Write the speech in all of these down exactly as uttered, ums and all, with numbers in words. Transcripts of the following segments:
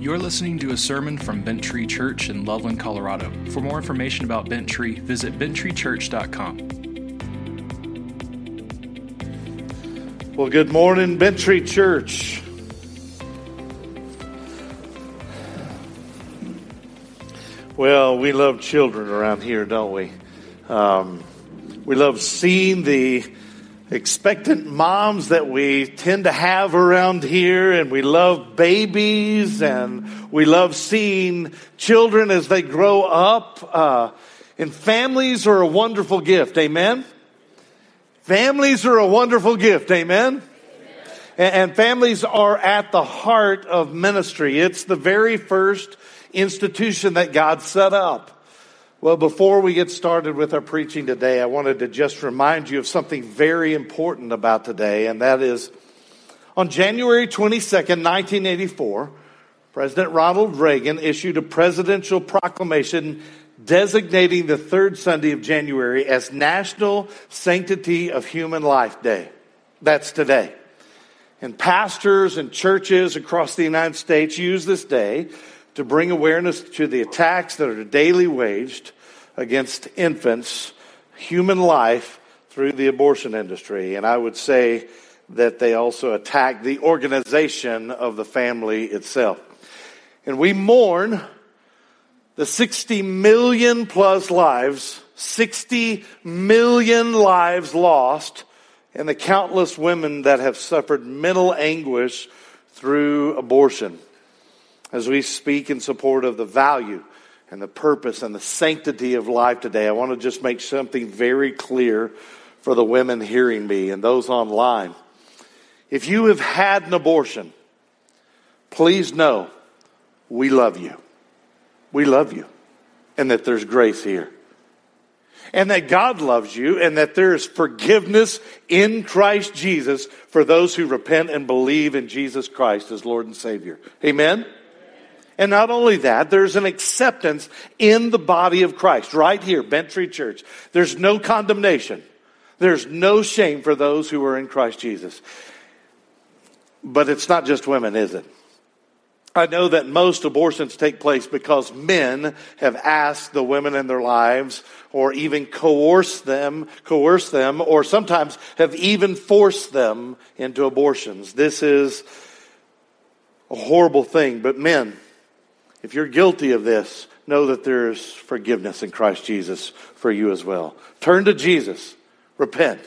You're listening to a sermon from Bent Tree Church in Loveland, Colorado. For more information about Bent Tree, visit bent tree church dot com. Well, good morning, Bent Tree Church. Well, we love children around here, don't we? Um, we love seeing the expectant moms that we tend to have around here, and we love babies, and we love seeing children as they grow up. Uh, and families are a wonderful gift, amen? Families are a wonderful gift, amen? And, and families are at the heart of ministry. It's the very first institution that God set up. Well, before we get started with our preaching today, I wanted to just remind you of something very important about today, and that is on January twenty-second, nineteen eighty-four, President Ronald Reagan issued a presidential proclamation designating the third Sunday of January as National Sanctity of Human Life Day. That's today. And pastors and churches across the United States use this day to bring awareness to the attacks that are daily waged against infants, human life, through the abortion industry. And I would say that they also attack the organization of the family itself. And we mourn the sixty million plus lives, sixty million lives lost, and the countless women that have suffered mental anguish through abortion, as we speak in support of the value and the purpose and the sanctity of life today. I want to just make something very clear for the women hearing me and those online. If you have had an abortion, please know we love you. We love you, and that there's grace here, and that God loves you, and that there is forgiveness in Christ Jesus for those who repent and believe in Jesus Christ as Lord and Savior. Amen? And not only that, there's an acceptance in the body of Christ right here, Bent Tree Church. There's no condemnation. There's no shame for those who are in Christ Jesus. But it's not just women, is it? I know that most abortions take place because men have asked the women in their lives, or even coerced them, coerced them, or sometimes have even forced them into abortions. This is a horrible thing, but men, if you're guilty of this, know that there's forgiveness in Christ Jesus for you as well. Turn to Jesus. Repent.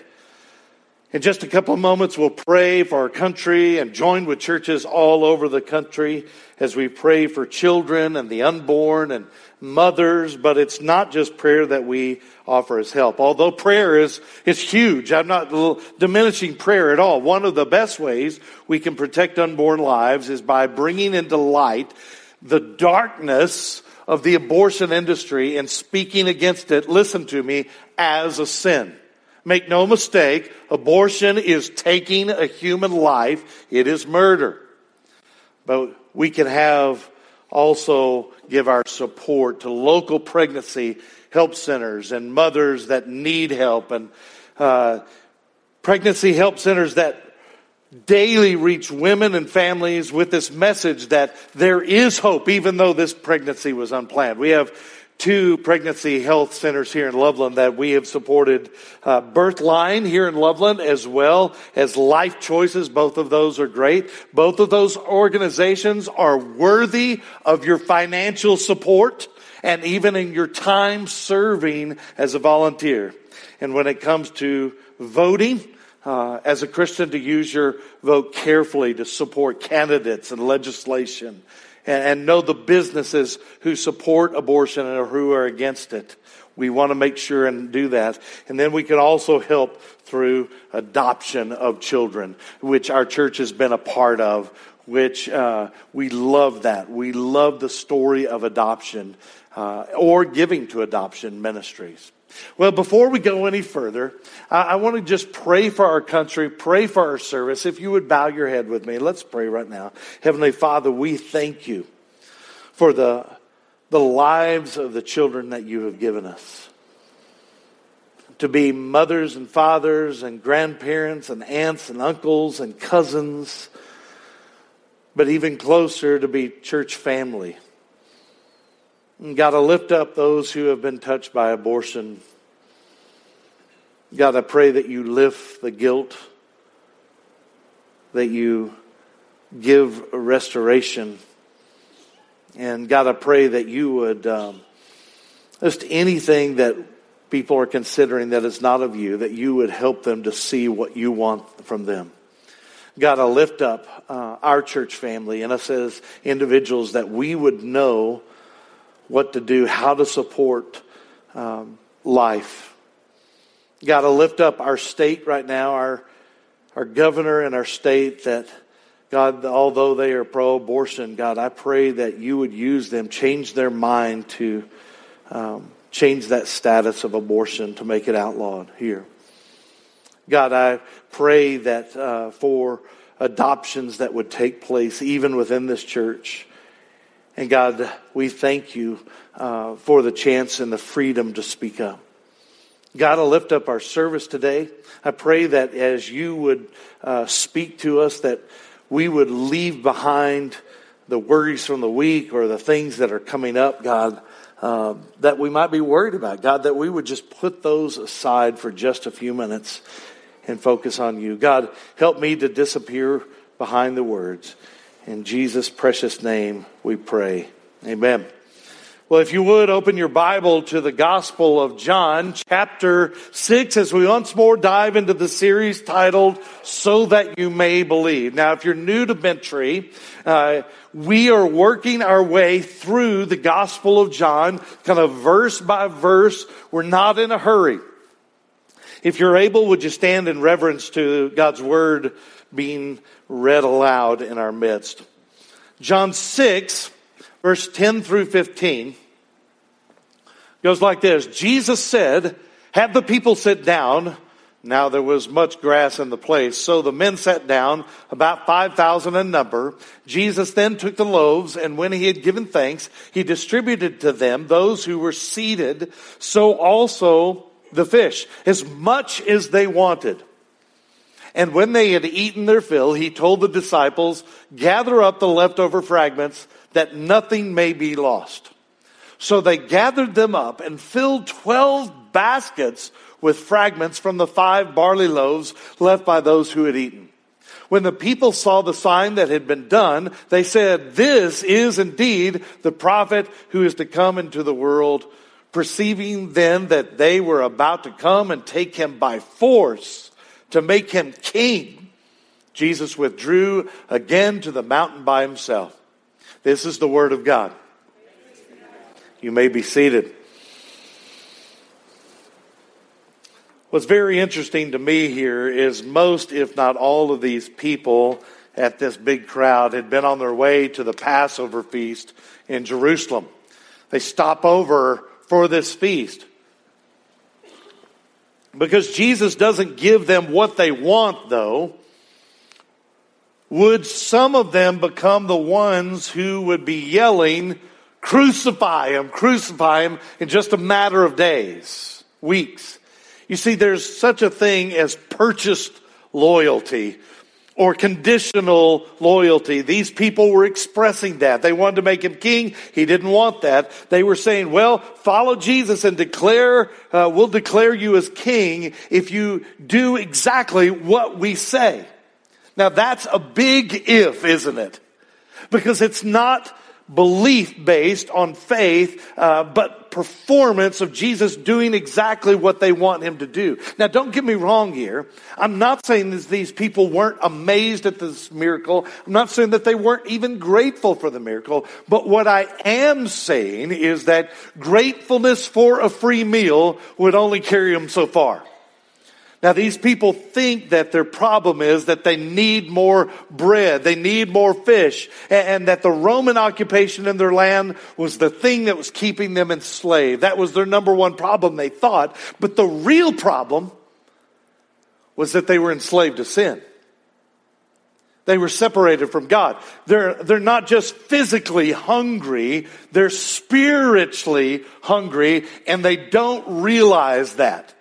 In just a couple of moments, we'll pray for our country and join with churches all over the country as we pray for children and the unborn and mothers. But it's not just prayer that we offer as help, although prayer is, is huge. I'm not diminishing prayer at all. One of the best ways we can protect unborn lives is by bringing into light the darkness of the abortion industry and speaking against it, listen to me, as a sin. Make no mistake, abortion is taking a human life. It is murder. But we can have also give our support to local pregnancy help centers and mothers that need help, and uh, pregnancy help centers that daily reach women and families with this message that there is hope, even though this pregnancy was unplanned. We have two pregnancy health centers here in Loveland that we have supported. Uh, Birthline here in Loveland, as well as Life Choices. Both of those are great. Both of those organizations are worthy of your financial support and even in your time serving as a volunteer. And when it comes to voting, Uh, as a Christian, to use your vote carefully to support candidates and legislation, and, and know the businesses who support abortion and who are against it. We want to make sure and do that. And then we can also help through adoption of children, which our church has been a part of, which uh, we love that. We love the story of adoption uh, or giving to adoption ministries. Well, before we go any further, I, I want to just pray for our country, pray for our service. If you would bow your head with me, let's pray right now. Heavenly Father, we thank you for the, the lives of the children that you have given us, to be mothers and fathers and grandparents and aunts and uncles and cousins, but even closer to be church family. Got to lift up those who have been touched by abortion. God, I pray that you lift the guilt, that you give restoration. And God, I pray that you would, um, just anything that people are considering that is not of you, that you would help them to see what you want from them. God, I lift up uh, our church family and us as individuals, that we would know what to do, how to support um, life. God, to lift up our state right now, our our governor and our state, that, God, although they are pro-abortion, God, I pray that you would use them, change their mind to um, change that status of abortion to make it outlawed here. God, I pray that uh, for adoptions that would take place even within this church. And God, we thank you uh, for the chance and the freedom to speak up. God, I lift up our service today. I pray that as you would uh, speak to us, that we would leave behind the worries from the week or the things that are coming up, God, uh, that we might be worried about. God, that we would just put those aside for just a few minutes and focus on you. God, help me to disappear behind the words. In Jesus' precious name we pray. Amen. Well, if you would, open your Bible to the Gospel of John, chapter six, as we once more dive into the series titled, So That You May Believe. Now, if you're new to Bent Tree, uh, we are working our way through the Gospel of John, kind of verse by verse. We're not in a hurry. If you're able, would you stand in reverence to God's Word being read aloud in our midst? John six, verse ten through fifteen goes like this. Jesus said, "Have the people sit down." Now there was much grass in the place, so the men sat down, about five thousand in number. Jesus then took the loaves, and when he had given thanks, he distributed to them, those who were seated, so also the fish, as much as they wanted. And when they had eaten their fill, he told the disciples, "Gather up the leftover fragments, that nothing may be lost." So they gathered them up and filled twelve baskets with fragments from the five barley loaves left by those who had eaten. When the people saw the sign that had been done, they said, "This is indeed the prophet who is to come into the world." Perceiving then that they were about to come and take him by force to make him king, Jesus withdrew again to the mountain by himself. This is the word of God. You may be seated. What's very interesting to me here is most, if not all, of these people at this big crowd had been on their way to the Passover feast in Jerusalem. They stop over for this feast, because Jesus doesn't give them what they want, though. Would some of them become the ones who would be yelling, "Crucify him, crucify him," in just a matter of days, weeks? You see, there's such a thing as purchased loyalty or conditional loyalty. These people were expressing that. They wanted to make him king. He didn't want that. They were saying, "Well, follow Jesus and declare, uh, we'll declare you as king if you do exactly what we say." Now that's a big if, isn't it? Because it's not belief based on faith, uh, but performance of Jesus doing exactly what they want him to do. Now, don't get me wrong here. I'm not saying that these people weren't amazed at this miracle. I'm not saying that they weren't even grateful for the miracle. But what I am saying is that gratefulness for a free meal would only carry them so far. Now, these people think that their problem is that they need more bread, they need more fish, and, and that the Roman occupation in their land was the thing that was keeping them enslaved. That was their number one problem, they thought. But the real problem was that they were enslaved to sin. They were separated from God. They're, they're not just physically hungry, they're spiritually hungry, and they don't realize that.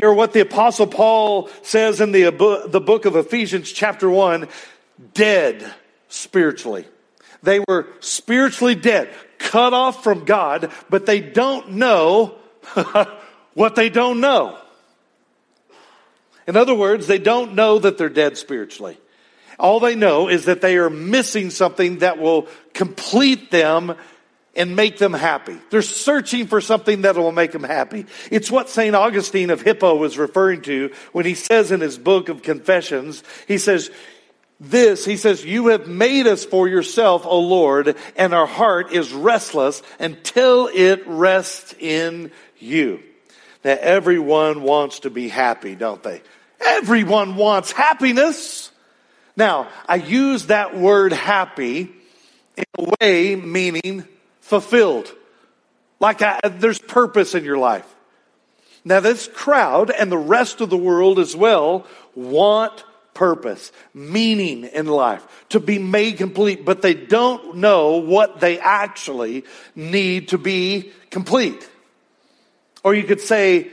They are what the Apostle Paul says in the, the book of Ephesians chapter one, dead spiritually. They were spiritually dead, cut off from God, but they don't know what they don't know. In other words, they don't know that they're dead spiritually. All they know is that they are missing something that will complete them and make them happy. They're searching for something that will make them happy. It's what Saint Augustine of Hippo was referring to when he says in his book of Confessions, he says this, he says, "You have made us for yourself, O Lord, and our heart is restless until it rests in you." Now, everyone wants to be happy, don't they? Everyone wants happiness. Now, I use that word happy in a way meaning fulfilled. Like I, there's purpose in your life. Now, this crowd and the rest of the world as well want purpose, meaning in life, to be made complete, but they don't know what they actually need to be complete. Or you could say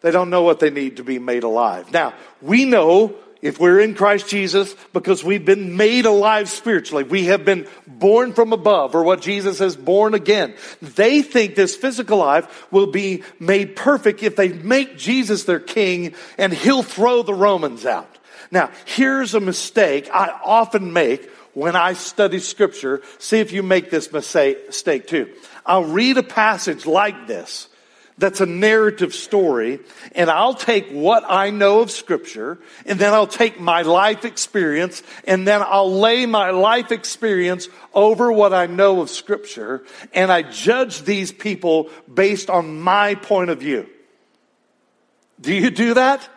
they don't know what they need to be made alive. Now, we know if we're in Christ Jesus, because we've been made alive spiritually, we have been born from above, or what Jesus says, born again. They think this physical life will be made perfect if they make Jesus their king and he'll throw the Romans out. Now, here's a mistake I often make when I study scripture. See if you make this mistake too. I'll read a passage like this that's a narrative story, and I'll take what I know of scripture, and then I'll take my life experience, and then I'll lay my life experience over what I know of scripture, and I judge these people based on my point of view. Do you do that?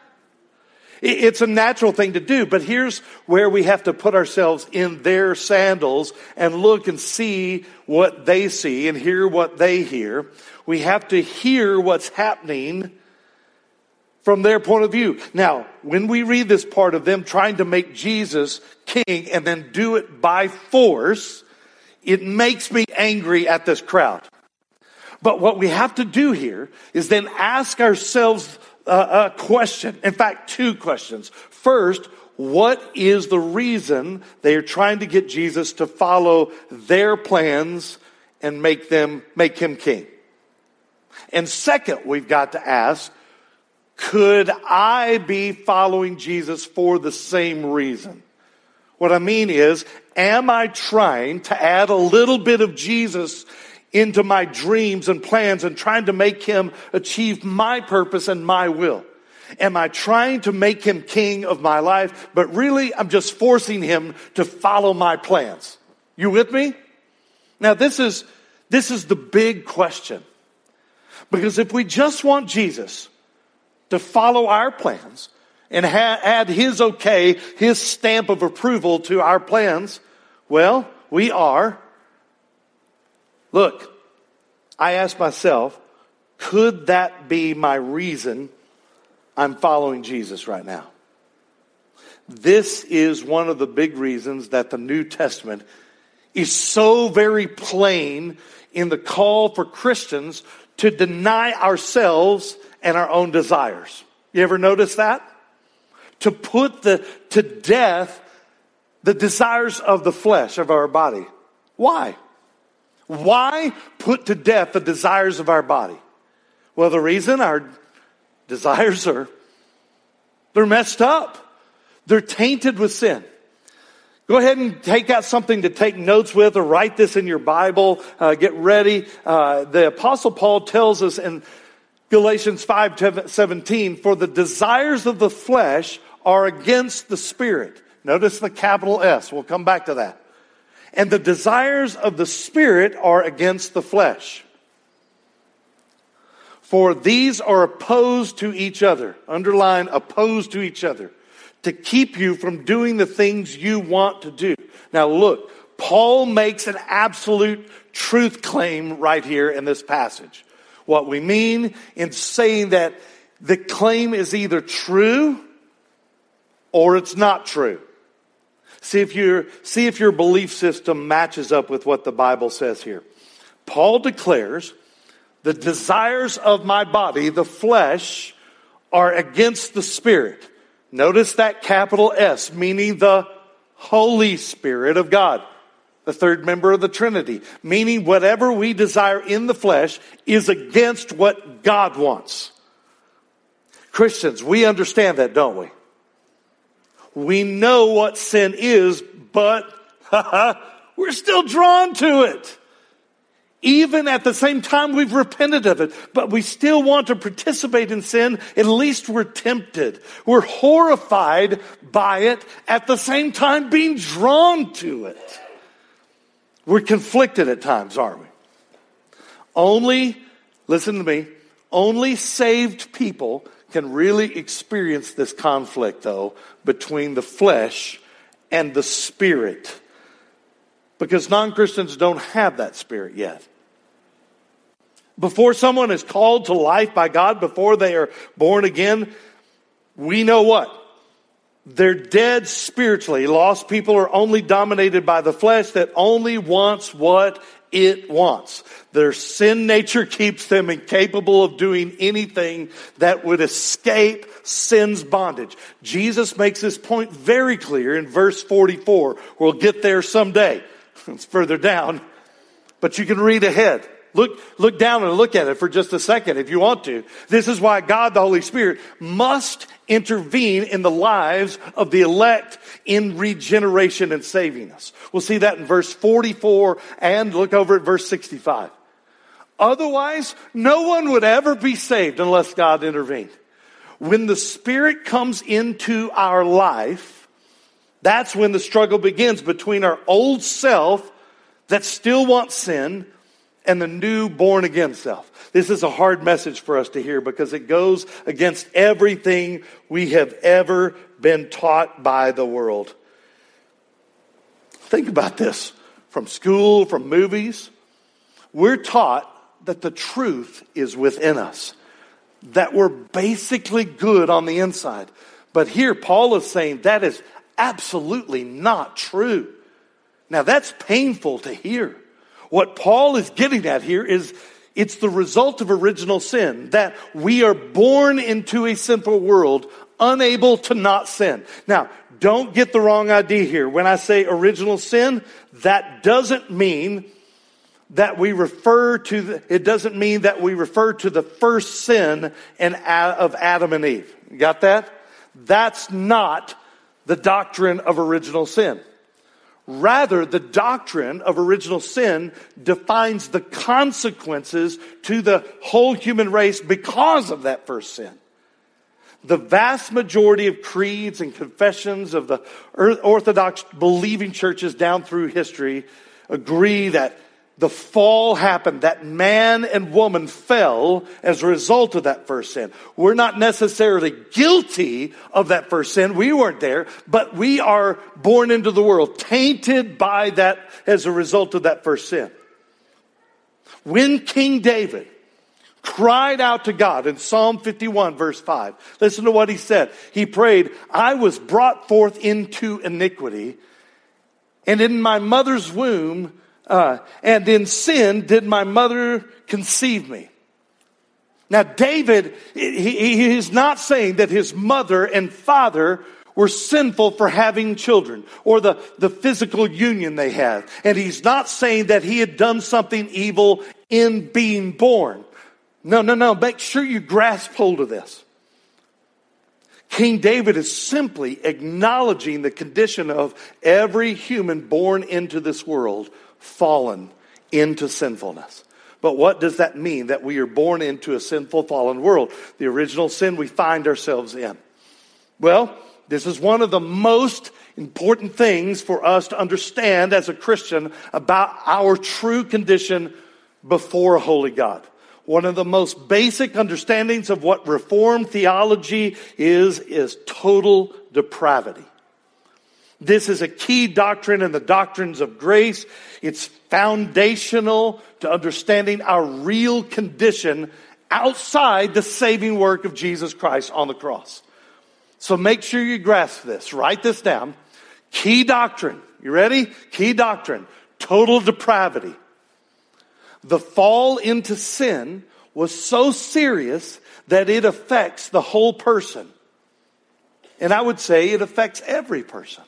It's a natural thing to do, but here's where we have to put ourselves in their sandals and look and see what they see and hear what they hear. We have to hear what's happening from their point of view. Now, when we read this part of them trying to make Jesus king and then do it by force, it makes me angry at this crowd. But what we have to do here is then ask ourselves Uh, a question. In fact, two questions. First, what is the reason they are trying to get Jesus to follow their plans and make them make him king? And second, we've got to ask, could I be following Jesus for the same reason? What I mean is, am I trying to add a little bit of Jesus into my dreams and plans and trying to make him achieve my purpose and my will? Am I trying to make him king of my life, but really I'm just forcing him to follow my plans? You with me? Now this is, this is the big question. Because if we just want Jesus to follow our plans and ha- add his okay, his stamp of approval to our plans, well, we are... Look, I asked myself, could that be my reason I'm following Jesus right now? This is one of the big reasons that the New Testament is so very plain in the call for Christians to deny ourselves and our own desires. You ever notice that? To put the, to death the desires of the flesh, of our body. Why? Why put to death the desires of our body? Well, the reason our desires are, they're messed up. They're tainted with sin. Go ahead and take out something to take notes with or write this in your Bible. Uh, get ready. Uh, the Apostle Paul tells us in Galatians five seventeen, "For the desires of the flesh are against the spirit." Notice the capital S. We'll come back to that. "And the desires of the Spirit are against the flesh. For these are opposed to each other." Underline, opposed to each other. "To keep you from doing the things you want to do." Now look, Paul makes an absolute truth claim right here in this passage. What we mean in saying that the claim is either true or it's not true. See if your, see if your belief system matches up with what the Bible says here. Paul declares, the desires of my body, the flesh, are against the spirit. Notice that capital S, meaning the Holy Spirit of God, the third member of the Trinity, meaning whatever we desire in the flesh is against what God wants. Christians, we understand that, don't we? We know what sin is, but we're still drawn to it. Even at the same time we've repented of it, but we still want to participate in sin. At least we're tempted. We're horrified by it, at the same time being drawn to it. We're conflicted at times, aren't we? Only, listen to me, only saved people can really experience this conflict, though, between the flesh and the spirit. Because non-Christians don't have that spirit yet. Before someone is called to life by God, before they are born again, we know what? They're dead spiritually. Lost people are only dominated by the flesh that only wants what it wants. Their sin nature keeps them incapable of doing anything that would escape sin's bondage. Jesus makes this point very clear in verse forty-four. We'll get there someday. It's further down, but you can read ahead. Look, look down and look at it for just a second if you want to. This is why God, the Holy Spirit, must intervene in the lives of the elect in regeneration and saving us. We'll see that in verse forty-four and look over at verse sixty-five. Otherwise, no one would ever be saved unless God intervened. When the Spirit comes into our life, that's when the struggle begins between our old self that still wants sin and the new born-again self. This is a hard message for us to hear because it goes against everything we have ever been taught by the world. Think about this. From school, from movies, we're taught that the truth is within us, that we're basically good on the inside. But here Paul is saying that is absolutely not true. Now that's painful to hear. What Paul is getting at here is it's the result of original sin, that we are born into a sinful world, unable to not sin. Now, don't get the wrong idea here. When I say original sin, that doesn't mean that we refer to, the, it doesn't mean that we refer to the first sin in, of Adam and Eve. You got that? That's not the doctrine of original sin. Rather, the doctrine of original sin defines the consequences to the whole human race because of that first sin. The vast majority of creeds and confessions of the Orthodox believing churches down through history agree that the fall happened, that man and woman fell as a result of that first sin. We're not necessarily guilty of that first sin. We weren't there, but we are born into the world, tainted by that as a result of that first sin. When King David cried out to God in Psalm fifty-one, verse five, listen to what he said. He prayed, "I was brought forth into iniquity, and in my mother's womb, Uh, and in sin did my mother conceive me." Now, David, he, he is not saying that his mother and father were sinful for having children or the, the physical union they had. And he's not saying that he had done something evil in being born. No, no, no. Make sure you grasp hold of this. King David is simply acknowledging the condition of every human born into this world, fallen into sinfulness. But what does that mean, that we are born into a sinful, fallen world, the original sin we find ourselves in? Well, this is one of the most important things for us to understand as a Christian about our true condition before a holy God. One of the most basic understandings of what Reformed theology is, is total depravity. This is a key doctrine in the doctrines of grace. It's foundational to understanding our real condition outside the saving work of Jesus Christ on the cross. So make sure you grasp this. Write this down. Key doctrine. You ready? Key doctrine. Total depravity. The fall into sin was so serious that it affects the whole person. And I would say it affects every person.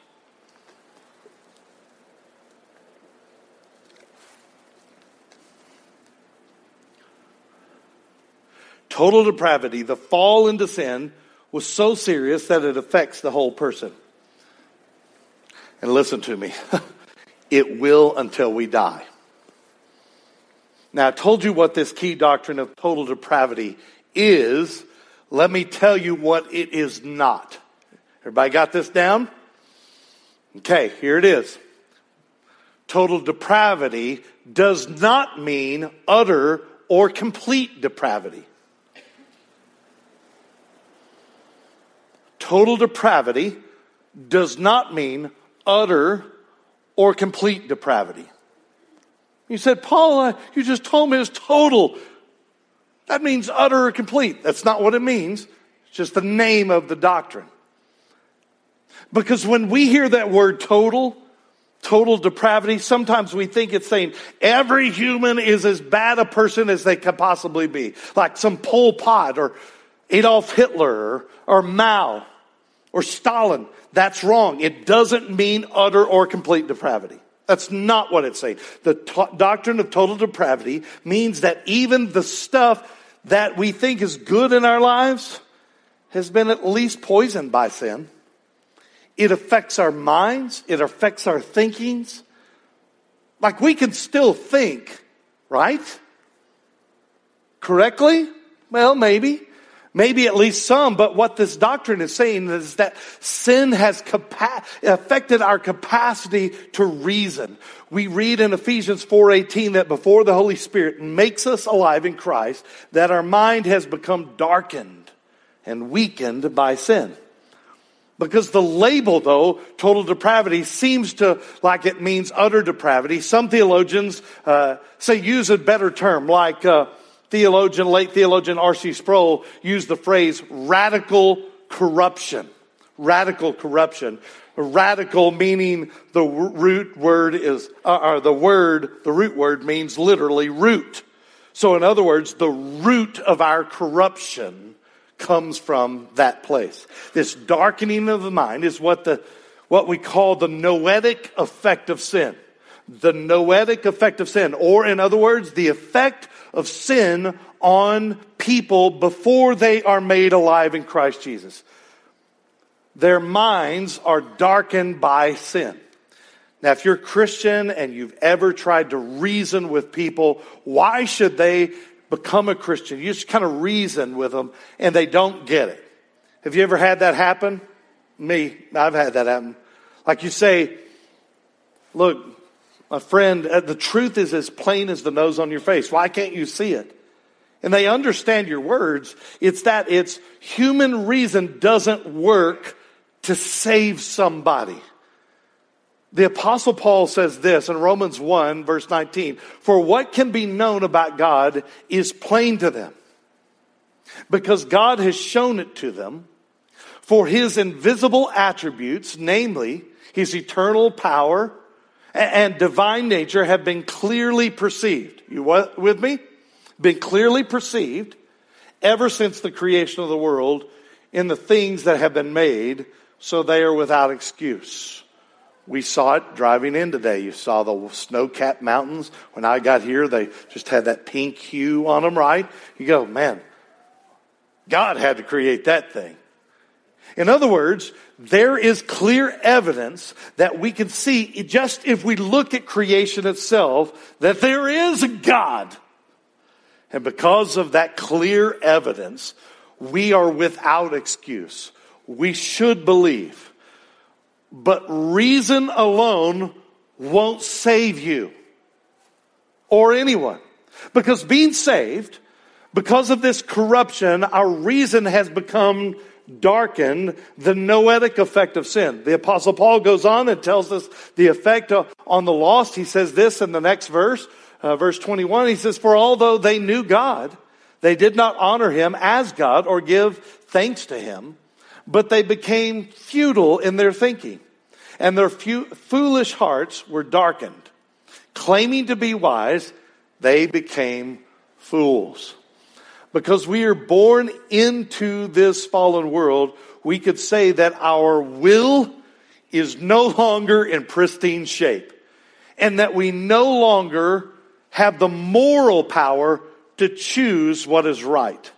total depravity, the fall into sin, was so serious that it affects the whole person. And listen to me, it will until we die. Now, I told you what this key doctrine of total depravity is. Let me tell you what it is not. Everybody got this down? Okay, here it is. Total depravity does not mean utter or complete depravity. Total depravity does not mean utter or complete depravity. You said, Paul, you just told me it's total. That means utter or complete. That's not what it means. It's just the name of the doctrine. Because when we hear that word total, total depravity, sometimes we think it's saying every human is as bad a person as they could possibly be. Like some Pol Pot or Adolf Hitler or, or Mao or Stalin. That's wrong. It doesn't mean utter or complete depravity. That's not what it's saying. The to- doctrine of total depravity means that even the stuff that we think is good in our lives has been at least poisoned by sin. It affects our minds. It affects our thinkings. Like we can still think, right? Correctly? Well, maybe. Maybe at least some. But what this doctrine is saying is that sin has capa- affected our capacity to reason. We read in Ephesians four eighteen that before the Holy Spirit makes us alive in Christ, that our mind has become darkened and weakened by sin. Because the label, though, total depravity, seems to like it means utter depravity. Some theologians uh, say use a better term, like uh, theologian, late theologian R C Sproul used the phrase radical corruption. Radical corruption. Radical meaning the root word is, uh, or the word, the root word means literally root. So in other words, the root of our corruption comes from that place. This darkening of the mind is what the what we call the noetic effect of sin. The noetic effect of sin, or in other words, the effect of sin on people before they are made alive in Christ Jesus. Their minds are darkened by sin. Now, if you're a Christian and you've ever tried to reason with people, why should they become a Christian? You just kind of reason with them and they don't get it. Have you ever had that happen? Me, I've had that happen. Like you say, look, my friend, the truth is as plain as the nose on your face. Why can't you see it? And they understand your words. It's that it's human reason doesn't work to save somebody. The Apostle Paul says this in Romans one, verse nineteen. For what can be known about God is plain to them, because God has shown it to them. For his invisible attributes, namely his eternal power and divine nature, have been clearly perceived. You with me? Been clearly perceived ever since the creation of the world in the things that have been made, so they are without excuse. We saw it driving in today. You saw the snow-capped mountains. When I got here, they just had that pink hue on them, right? You go, man, God had to create that thing. In other words, there is clear evidence that we can see, just if we look at creation itself, that there is a God. And because of that clear evidence, we are without excuse. We should believe. But reason alone won't save you or anyone. Because being saved, because of this corruption, our reason has become darkened, the noetic effect of sin. The Apostle Paul goes on and tells us the effect on the lost. He says this in the next verse, uh, verse twenty-one. He says, for although they knew God, they did not honor him as God or give thanks to him. But they became futile in their thinking, and their few, foolish hearts were darkened. Claiming to be wise, they became fools. Because we are born into this fallen world, we could say that our will is no longer in pristine shape, and that we no longer have the moral power to choose what is right.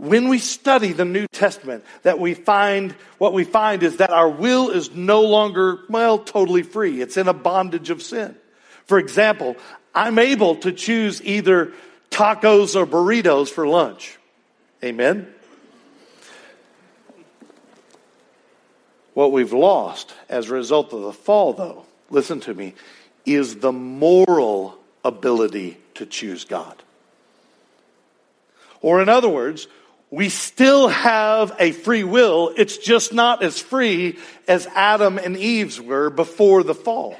when we study the New Testament, that we find, what we find is that our will is no longer, well, totally free. It's in a bondage of sin. For example, I'm able to choose either tacos or burritos for lunch. Amen? What we've lost as a result of the fall, though, listen to me, is the moral ability to choose God. Or in other words, we still have a free will. It's just not as free as Adam and Eve's were before the fall.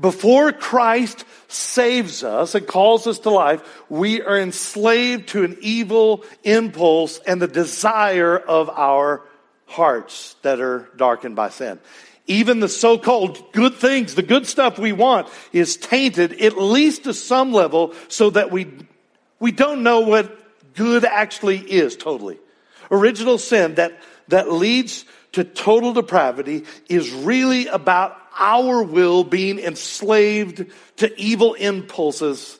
Before Christ saves us and calls us to life, we are enslaved to an evil impulse and the desire of our hearts that are darkened by sin. Even the so-called good things, the good stuff we want, is tainted at least to some level, so that we we don't know what good actually is totally. Original sin that that leads to total depravity is really about our will being enslaved to evil impulses.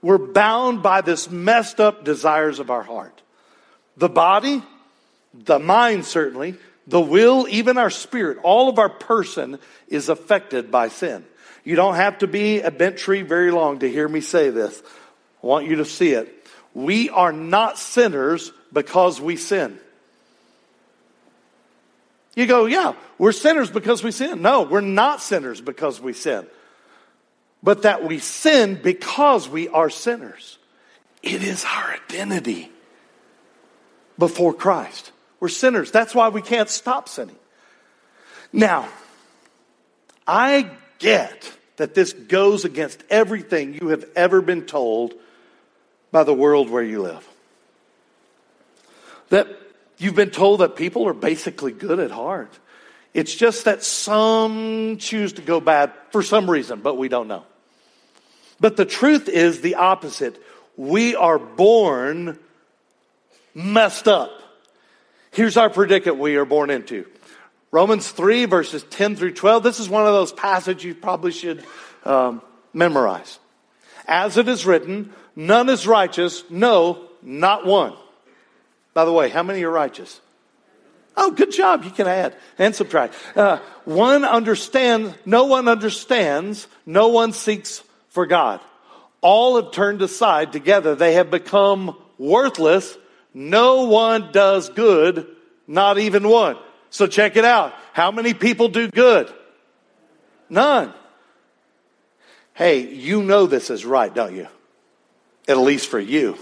We're bound by this messed up desires of our heart. The body, the mind certainly, the will, even our spirit, all of our person is affected by sin. You don't have to be a bent tree very long to hear me say this. I want you to see it. We are not sinners because we sin. You go, yeah, we're sinners because we sin. No, we're not sinners because we sin. But that we sin because we are sinners. It is our identity before Christ. We're sinners. That's why we can't stop sinning. Now, I get that this goes against everything you have ever been told by the world where you live. That you've been told that people are basically good at heart. It's just that some choose to go bad for some reason, but we don't know. But the truth is the opposite. We are born messed up. Here's our predicament we are born into. Romans three, verses ten through twelve. This is one of those passages you probably should um, memorize. As it is written, none is righteous, no, not one. By the way, how many are righteous? Oh, good job. You can add and subtract. Uh, one understands, no one understands, no one seeks for God. All have turned aside together. They have become worthless. No one does good, not even one. So check it out. How many people do good? None. Hey, you know this is right, don't you? At least for you.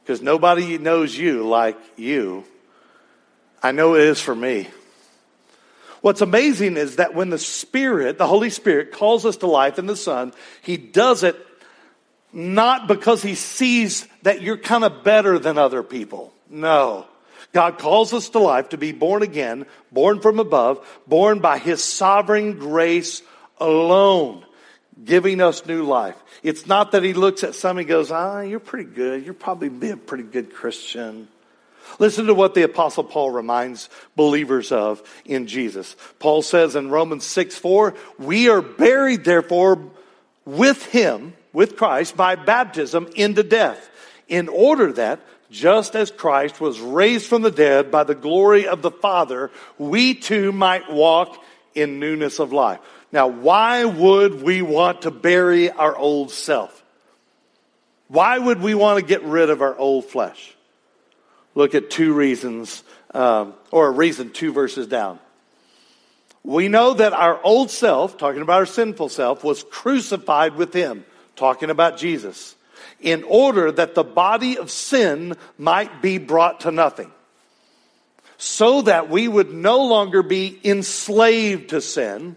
Because nobody knows you like you. I know it is for me. What's amazing is that when the Spirit, the Holy Spirit, calls us to life in the Son, He does it not because He sees that you're kind of better than other people. No. God calls us to life to be born again, born from above, born by His sovereign grace alone, giving us new life. It's not that He looks at some and goes, ah, you're pretty good. You're probably be a pretty good Christian. Listen to what the Apostle Paul reminds believers of in Jesus. Paul says in Romans six four, we are buried therefore with Him, with Christ, by baptism into death, in order that, just as Christ was raised from the dead by the glory of the Father, we too might walk in newness of life. Now, why would we want to bury our old self? Why would we want to get rid of our old flesh? Look at two reasons, um, or a reason two verses down. We know that our old self, talking about our sinful self, was crucified with Him, talking about Jesus, in order that the body of sin might be brought to nothing, so that we would no longer be enslaved to sin.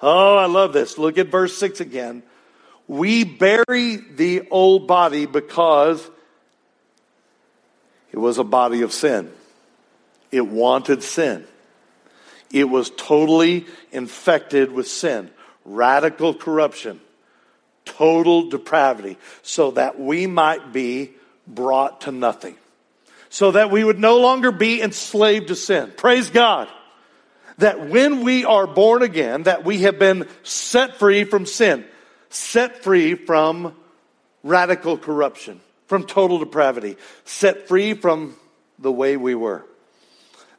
Oh, I love this. Look at verse six again. We bury the old body because it was a body of sin. It wanted sin. It was totally infected with sin, radical corruption, total depravity, so that we might be brought to nothing, so that we would no longer be enslaved to sin. Praise God that when we are born again, that we have been set free from sin, set free from radical corruption, from total depravity, set free from the way we were.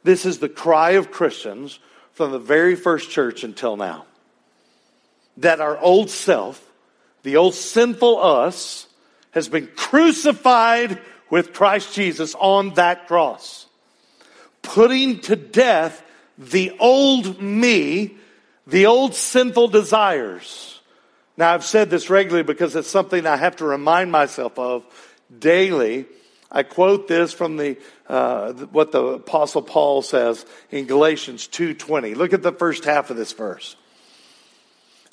This is the cry of Christians from the very first church until now. That our old self, the old sinful us, has been crucified with Christ Jesus on that cross, putting to death the old me, the old sinful desires. Now, I've said this regularly because it's something I have to remind myself of daily. I quote this from the uh, what the Apostle Paul says in Galatians two twenty. Look at the first half of this verse.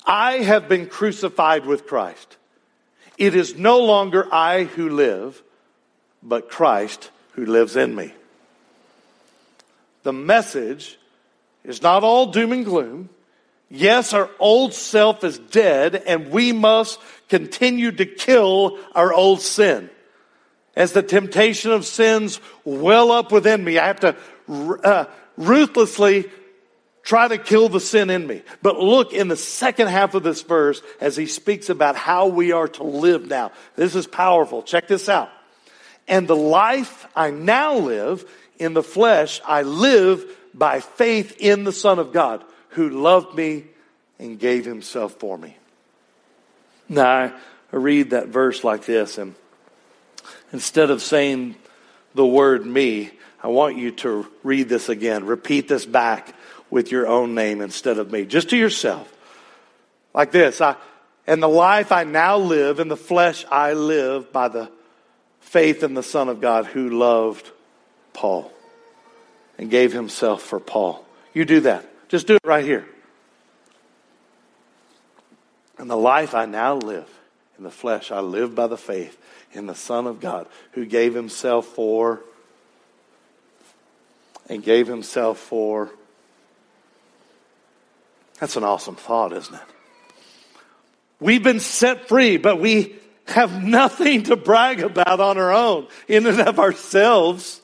I have been crucified with Christ. It is no longer I who live, but Christ who lives in me. The message is not all doom and gloom. Yes, our old self is dead, and we must continue to kill our old sin. As the temptation of sins well up within me, I have to uh, ruthlessly try to kill the sin in me. But look in the second half of this verse as he speaks about how we are to live now. This is powerful. Check this out. And the life I now live in the flesh, I live by faith in the Son of God, who loved me and gave himself for me. Now, I read that verse like this, and instead of saying the word me, I want you to read this again. Repeat this back with your own name instead of me, just to yourself. Like this, I, and the life I now live, in the flesh I live by the faith in the Son of God who loved Paul and gave himself for Paul. You do that. Just do it right here. And the life I now live in the flesh, I live by the faith in the Son of God who gave himself for and gave himself for. That's an awesome thought, isn't it? We've been set free, but we have nothing to brag about on our own in and of ourselves.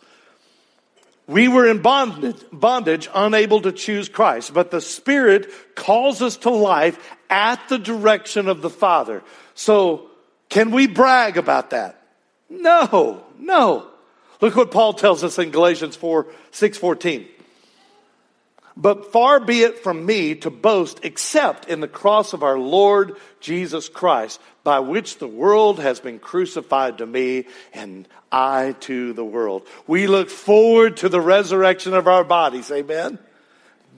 We were in bondage, bondage, unable to choose Christ, but the Spirit calls us to life at the direction of the Father. So, can we brag about that? No, no. Look what Paul tells us in Galatians four, six, fourteen. But far be it from me to boast except in the cross of our Lord Jesus Christ, by which the world has been crucified to me and I to the world. We look forward to the resurrection of our bodies. Amen?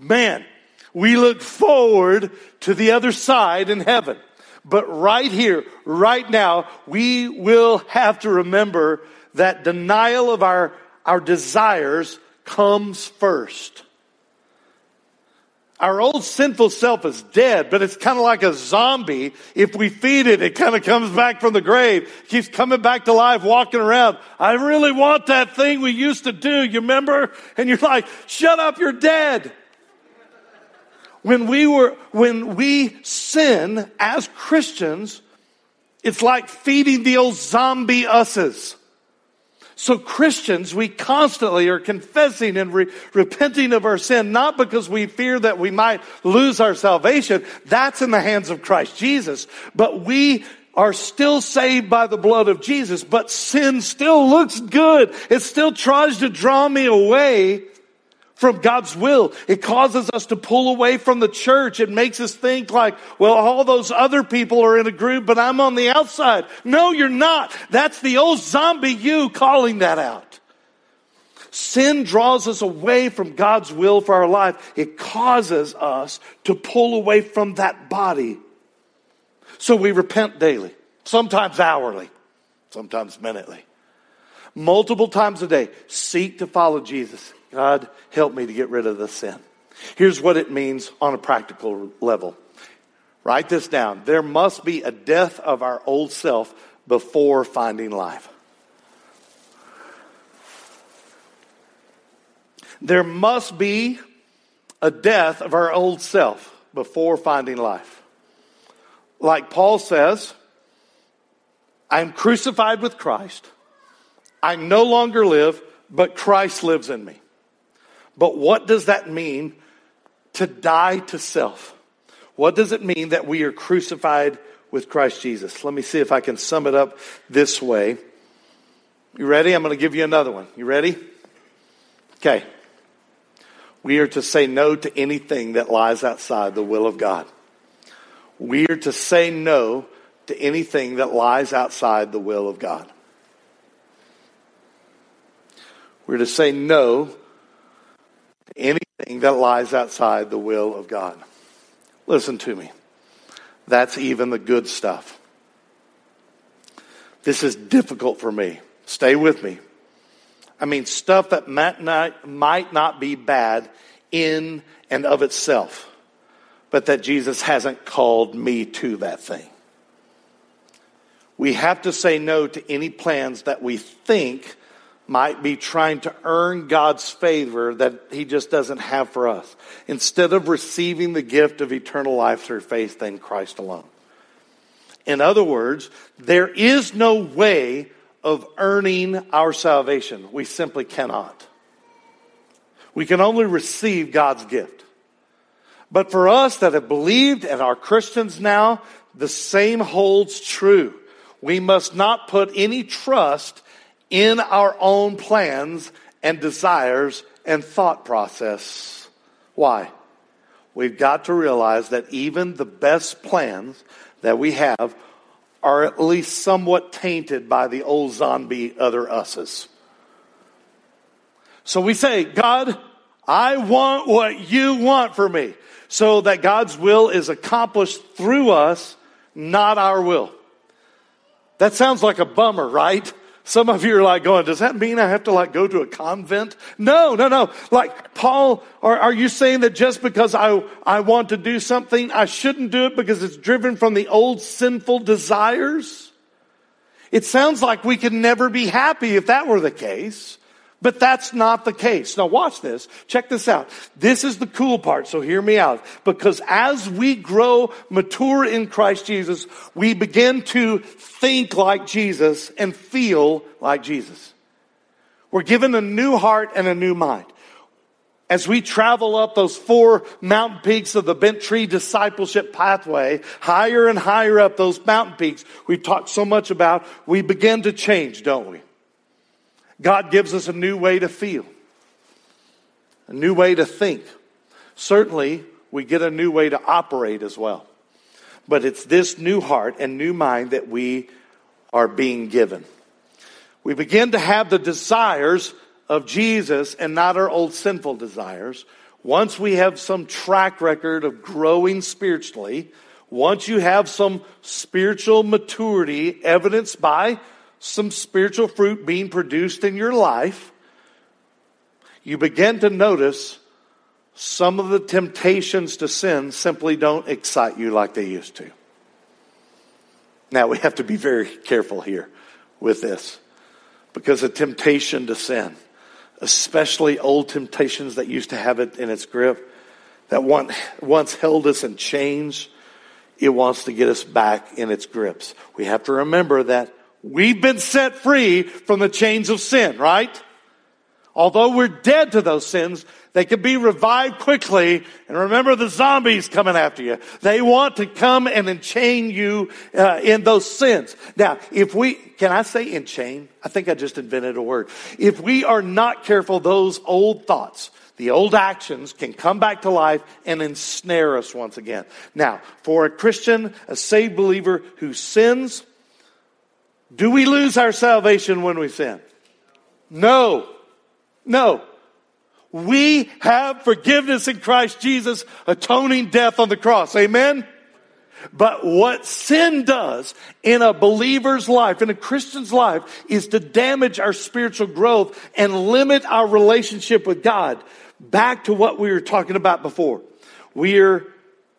Man, we look forward to the other side in heaven. But right here, right now, we will have to remember that denial of our, our desires comes first. Our old sinful self is dead, but it's kind of like a zombie. If we feed it, it kind of comes back from the grave. It keeps coming back to life, walking around. I really want that thing we used to do, you remember? And you're like, shut up, you're dead. When we were, when we sin as Christians, it's like feeding the old zombie us's. So Christians, we constantly are confessing and re- repenting of our sin, not because we fear that we might lose our salvation. That's in the hands of Christ Jesus. But we are still saved by the blood of Jesus. But sin still looks good. It still tries to draw me away from God's will. It causes us to pull away from the church. It makes us think like, well, all those other people are in a group, but I'm on the outside. No, you're not. That's the old zombie you calling that out. Sin draws us away from God's will for our life. It causes us to pull away from that body. So we repent daily, sometimes hourly, sometimes minutely, multiple times a day. Seek to follow Jesus. God, help me to get rid of the sin. Here's what it means on a practical level. Write this down. There must be a death of our old self before finding life. There must be a death of our old self before finding life. Like Paul says, I am crucified with Christ. I no longer live, but Christ lives in me. But what does that mean to die to self? What does it mean that we are crucified with Christ Jesus? Let me see if I can sum it up this way. You ready? I'm going to give you another one. You ready? Okay. We are to say no to anything that lies outside the will of God. We are to say no to anything that lies outside the will of God. We're to say no to anything that lies outside the will of God. Listen to me. That's even the good stuff. This is difficult for me. Stay with me. I mean, stuff that might not, might not be bad in and of itself, but that Jesus hasn't called me to that thing. We have to say no to any plans that we think might be trying to earn God's favor that he just doesn't have for us, instead of receiving the gift of eternal life through faith in Christ alone. In other words, there is no way of earning our salvation. We simply cannot. We can only receive God's gift. But for us that have believed and are Christians now, the same holds true. We must not put any trust in our own plans and desires and thought process. Why? We've got to realize that even the best plans that we have are at least somewhat tainted by the old zombie other us's. So we say, God, I want what you want for me, so that God's will is accomplished through us, not our will. That sounds like a bummer, right? Some of you are like going, does that mean I have to like go to a convent? No, no, no. Like Paul, are, are you saying that just because I, I want to do something, I shouldn't do it because it's driven from the old sinful desires? It sounds like we could never be happy if that were the case, but that's not the case. Now watch this. Check this out. This is the cool part, so hear me out. Because as we grow mature in Christ Jesus, we begin to think like Jesus and feel like Jesus. We're given a new heart and a new mind. As we travel up those four mountain peaks of the Bent Tree Discipleship Pathway, higher and higher up those mountain peaks we've talked so much about, we begin to change, don't we? God gives us a new way to feel, a new way to think. Certainly, we get a new way to operate as well. But it's this new heart and new mind that we are being given. We begin to have the desires of Jesus and not our old sinful desires. Once we have some track record of growing spiritually, once you have some spiritual maturity evidenced by some spiritual fruit being produced in your life, you begin to notice some of the temptations to sin simply don't excite you like they used to. Now, we have to be very careful here with this, because a temptation to sin, especially old temptations that used to have it in its grip, that once held us in chains, it wants to get us back in its grips. We have to remember that we've been set free from the chains of sin, right? Although we're dead to those sins, they can be revived quickly. And remember the zombies coming after you. They want to come and enchain you uh, in those sins. Now, if we, can I say enchain? I think I just invented a word. If we are not careful, those old thoughts, the old actions can come back to life and ensnare us once again. Now, for a Christian, a saved believer who sins, do we lose our salvation when we sin? No. No. We have forgiveness in Christ Jesus, atoning death on the cross. Amen? But what sin does in a believer's life, in a Christian's life, is to damage our spiritual growth and limit our relationship with God. Back to what we were talking about before. We are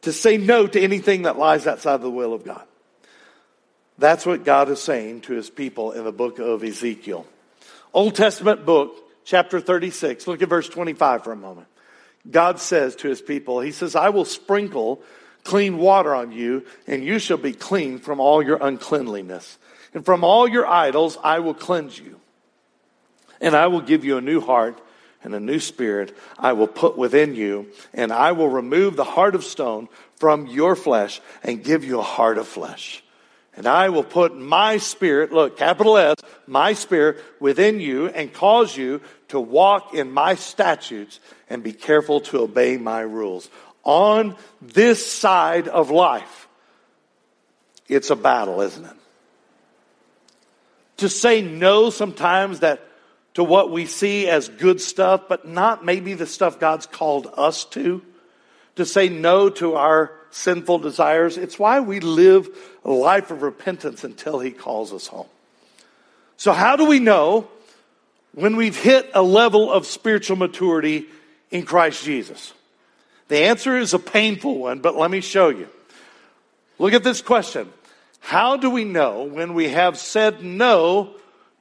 to say no to anything that lies outside the will of God. That's what God is saying to his people in the book of Ezekiel. Old Testament book, chapter thirty-six. Look at verse twenty-five for a moment. God says to his people, he says, I will sprinkle clean water on you, and you shall be clean from all your uncleanliness. And from all your idols I will cleanse you. And I will give you a new heart and a new spirit I will put within you. And I will remove the heart of stone from your flesh and give you a heart of flesh. And I will put my spirit, look, capital S, my spirit within you and cause you to walk in my statutes and be careful to obey my rules. On this side of life, it's a battle, isn't it? To say no sometimes that to what we see as good stuff, but not maybe the stuff God's called us to. To say no to our sinful desires. It's why we live a life of repentance until he calls us home. So how do we know when we've hit a level of spiritual maturity in Christ Jesus? The answer is a painful one, but let me show you. Look at this question. How do we know when we have said no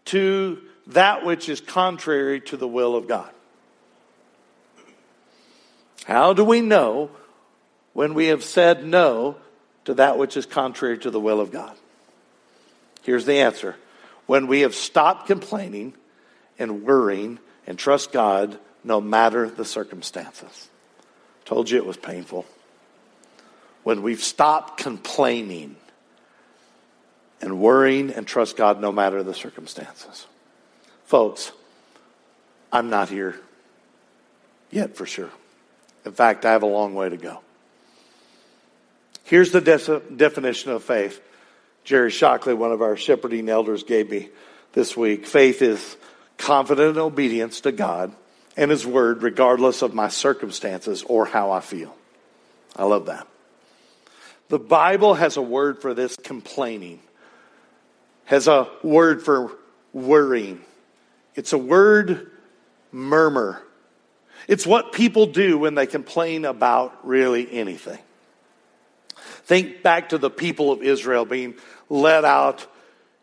to that which is contrary to the will of God? How do we know when we have said no to that which is contrary to the will of God? Here's the answer. When we have stopped complaining and worrying and trust God no matter the circumstances. Told you it was painful. When we've stopped complaining and worrying and trust God no matter the circumstances. Folks, I'm not here yet for sure. In fact, I have a long way to go. Here's the de- definition of faith. Jerry Shockley, one of our shepherding elders, gave me this week. Faith is confident obedience to God and his word regardless of my circumstances or how I feel. I love that. The Bible has a word for this complaining. Has a word for worrying. It's a word murmur. It's what people do when they complain about really anything. Think back to the people of Israel being led out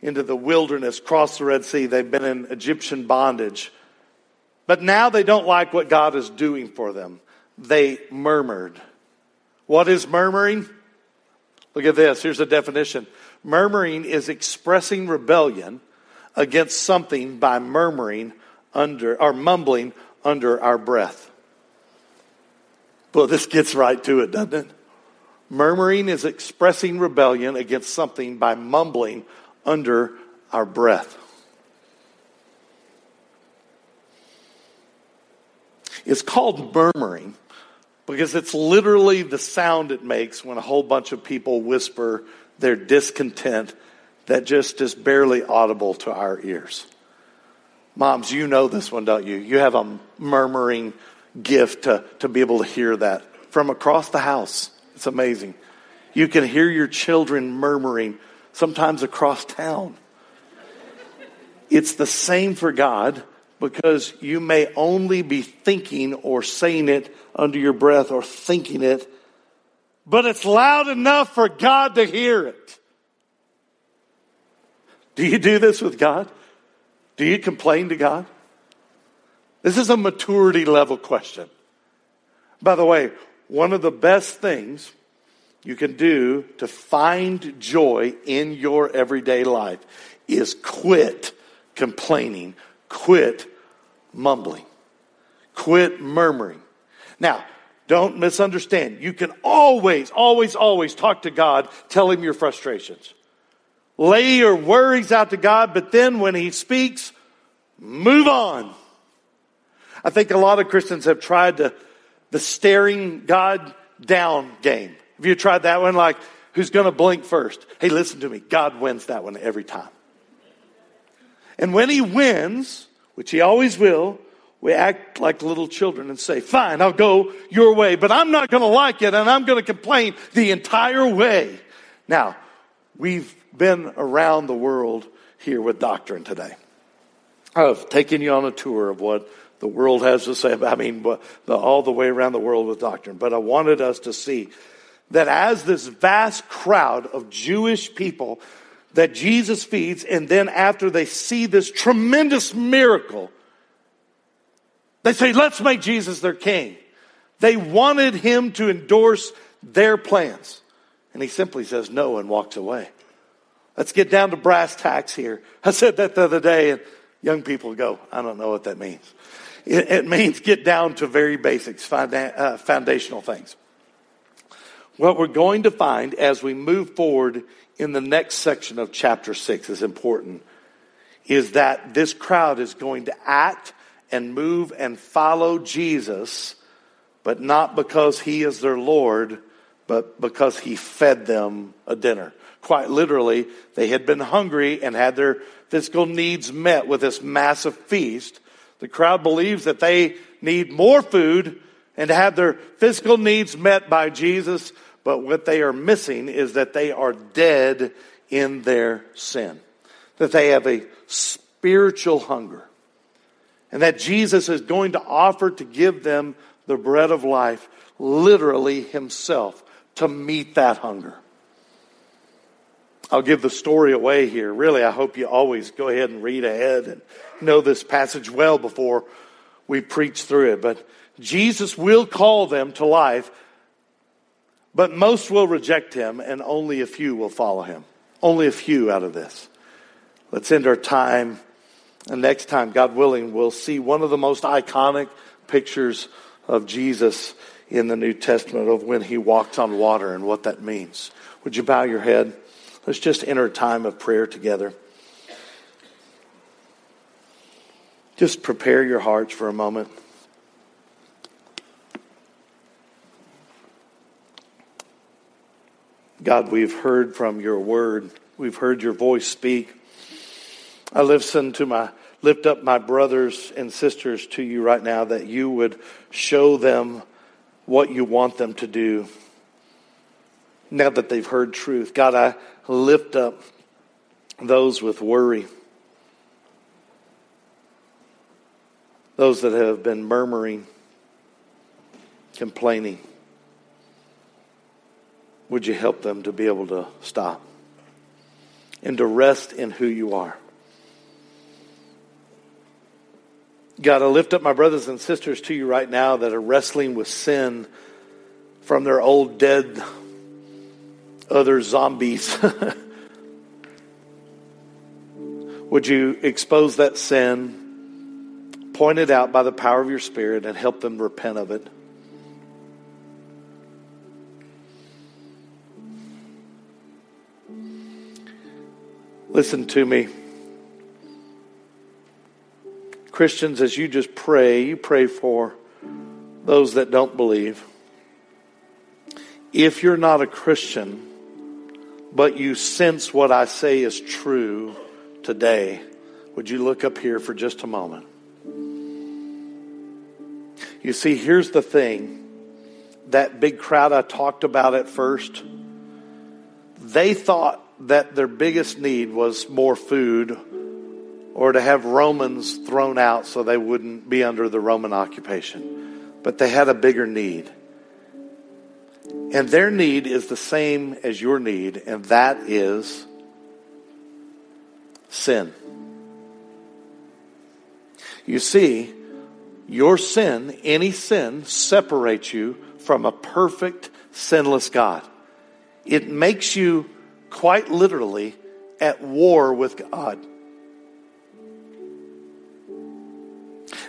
into the wilderness, cross the Red Sea. They've been in Egyptian bondage. But now they don't like what God is doing for them. They murmured. What is murmuring? Look at this. Here's the definition. Murmuring is expressing rebellion against something by murmuring under or mumbling under our breath. Well, this gets right to it, doesn't it? Murmuring is expressing rebellion against something by mumbling under our breath. It's called murmuring because it's literally the sound it makes when a whole bunch of people whisper their discontent that just is barely audible to our ears. Moms, you know this one, don't you? You have a murmuring gift to, to be able to hear that from across the house. It's amazing. You can hear your children murmuring, sometimes across town. It's the same for God because you may only be thinking or saying it under your breath or thinking it, but it's loud enough for God to hear it. Do you do this with God? Do you complain to God? This is a maturity level question. By the way, one of the best things you can do to find joy in your everyday life is quit complaining, quit mumbling, quit murmuring. Now, don't misunderstand. You can always, always, always talk to God, tell him your frustrations. Lay your worries out to God, but then when he speaks, move on. I think a lot of Christians have tried to, the staring God down game. Have you tried that one? Like, who's going to blink first? Hey, listen to me. God wins that one every time. And when he wins, which he always will, we act like little children and say, fine, I'll go your way, but I'm not going to like it, and I'm going to complain the entire way. Now, we've been around the world here with doctrine today. I've taken you on a tour of what the world has to say about, I mean, the, all the way around the world with doctrine. But I wanted us to see that as this vast crowd of Jewish people that Jesus feeds, and then after they see this tremendous miracle, They say, let's make Jesus their king. They wanted him to endorse their plans. And he simply says no and walks away. Let's get down to brass tacks here. I said that the other day, and young people go, I don't know what that means. It, it means get down to very basics, fina- uh, foundational things. What we're going to find as we move forward in the next section of chapter six is important, is that this crowd is going to act and move and follow Jesus, but not because he is their Lord, but because he fed them a dinner. Quite literally, they had been hungry and had their physical needs met with this massive feast. The crowd believes that they need more food and to have their physical needs met by Jesus, but what they are missing is that they are dead in their sin, that they have a spiritual hunger, and that Jesus is going to offer to give them the bread of life, literally himself, to meet that hunger. I'll give the story away here. Really, I hope you always go ahead and read ahead and know this passage well before we preach through it. But Jesus will call them to life, but most will reject him, and only a few will follow him. Only a few out of this. Let's end our time. And next time, God willing, we'll see one of the most iconic pictures of Jesus in the New Testament, of when he walked on water and what that means. Would you bow your head? Let's just enter a time of prayer together. Just prepare your hearts for a moment. God, we've heard from your word. We've heard your voice speak. I listen to my, lift up my brothers and sisters to you right now, that you would show them what you want them to do now that they've heard truth. God, I lift up those with worry, those that have been murmuring, complaining. Would you help them to be able to stop and to rest in who you are? God, I lift up my brothers and sisters to you right now that are wrestling with sin from their old dead other zombies. Would you expose that sin, point it out by the power of your Spirit, and help them repent of it? Listen to me. Christians, as you just pray, you pray for those that don't believe. If you're not a Christian, but you sense what I say is true today, would you look up here for just a moment? You see, here's the thing. That big crowd I talked about at first, they thought that their biggest need was more food, or to have Romans thrown out so they wouldn't be under the Roman occupation. But they had a bigger need. And their need is the same as your need, and that is sin. You see, your sin, any sin, separates you from a perfect, sinless God. It makes you quite literally at war with God.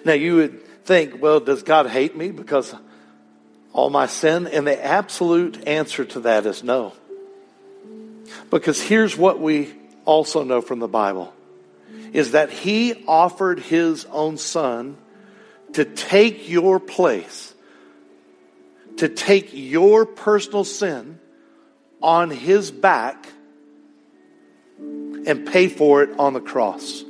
Now, you would think, well, does God hate me because all my sin? And the absolute answer to that is no. Because here's what we also know from the Bible, is that he offered his own son to take your place, to take your personal sin on his back and pay for it on the cross.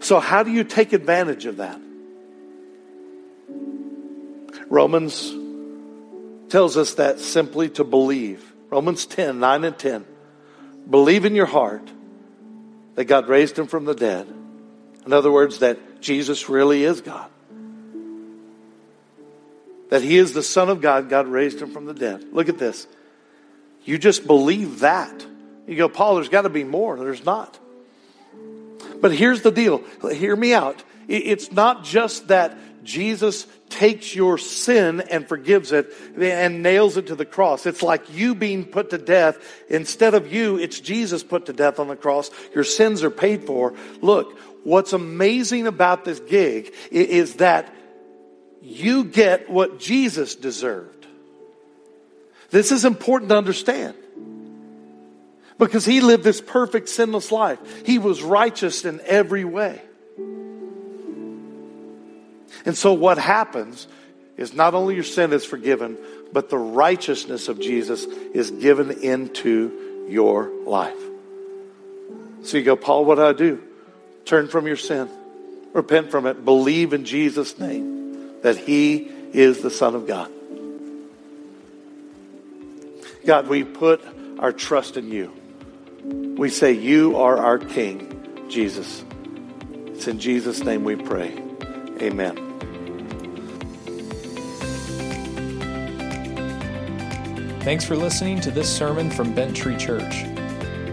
So how do you take advantage of that? Romans tells us that simply to believe. Romans ten, nine and ten. Believe in your heart that God raised him from the dead. In other words, that Jesus really is God. That he is the Son of God. God raised him from the dead. Look at this. You just believe that. You go, Paul, there's got to be more. There's not. But here's the deal. Hear me out. It's not just that Jesus takes your sin and forgives it and nails it to the cross. It's like you being put to death. Instead of you, it's Jesus put to death on the cross. Your sins are paid for. Look, what's amazing about this gig is that you get what Jesus deserved. This is important to understand. Because he lived this perfect, sinless life. He was righteous in every way. And so what happens is not only your sin is forgiven, but the righteousness of Jesus is given into your life. So you go, Paul, what do I do? Turn from your sin. Repent from it. Believe in Jesus' name that he is the Son of God. God, we put our trust in you. We say you are our King, Jesus. It's in Jesus' name we pray. Amen. Thanks for listening to this sermon from Bent Tree Church.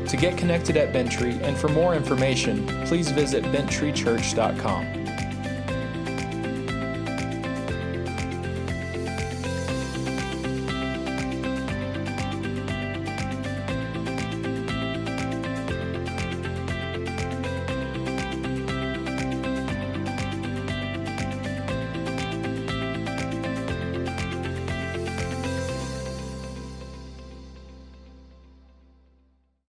To get connected at Bent Tree and for more information, please visit bent tree church dot com.